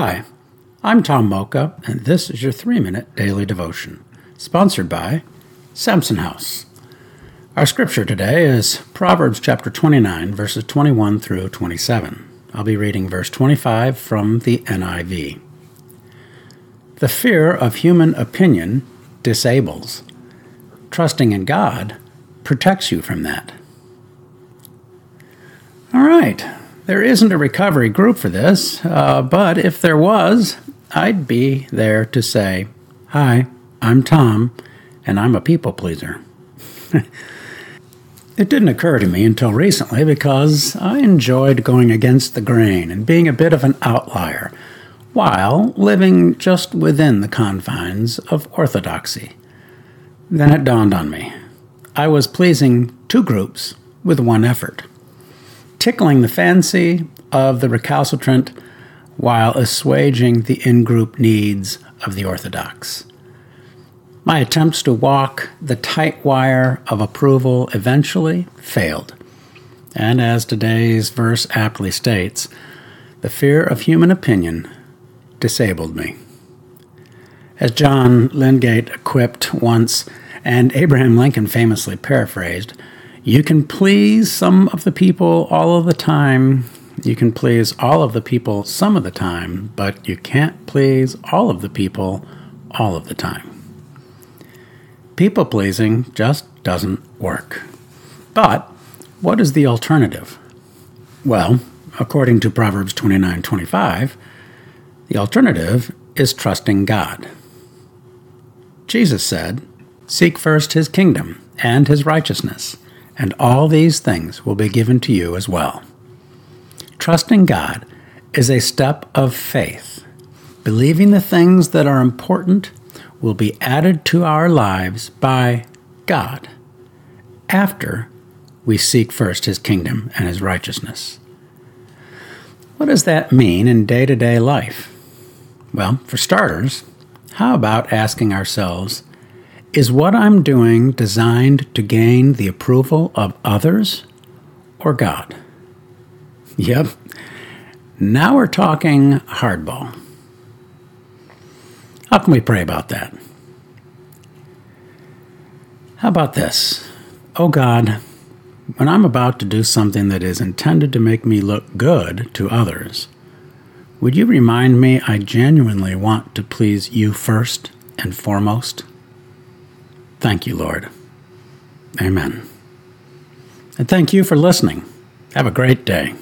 Hi, I'm Tom Moka, and this is your 3-minute daily devotion, sponsored by Samson House. Our scripture today is Proverbs chapter 29, verses 21 through 27. I'll be reading verse 25 from the NIV. The fear of human opinion disables. Trusting in God protects you from that. All right. There isn't a recovery group for this, but if there was, I'd be there to say, "Hi, I'm Tom, and I'm a people pleaser." It didn't occur to me until recently because I enjoyed going against the grain and being a bit of an outlier, while living just within the confines of orthodoxy. Then it dawned on me. I was pleasing two groups with one effort. Tickling the fancy of the recalcitrant while assuaging the in-group needs of the orthodox. My attempts to walk the tight wire of approval eventually failed. And as today's verse aptly states, the fear of human opinion disabled me. As John Lydgate quipped once, and Abraham Lincoln famously paraphrased, "You can please some of the people all of the time. You can please all of the people some of the time, but you can't please all of the people all of the time." People-pleasing just doesn't work. But what is the alternative? Well, according to Proverbs 29:25, the alternative is trusting God. Jesus said, "Seek first his kingdom and his righteousness, and all these things will be given to you as well." Trusting God is a step of faith. Believing the things that are important will be added to our lives by God after we seek first his kingdom and his righteousness. What does that mean in day-to-day life? Well, for starters, how about asking ourselves, is what I'm doing designed to gain the approval of others or God? Yep. Now we're talking hardball. How can we pray about that? How about this? Oh God, when I'm about to do something that is intended to make me look good to others, would you remind me I genuinely want to please you first and foremost? Thank you, Lord. Amen. And thank you for listening. Have a great day.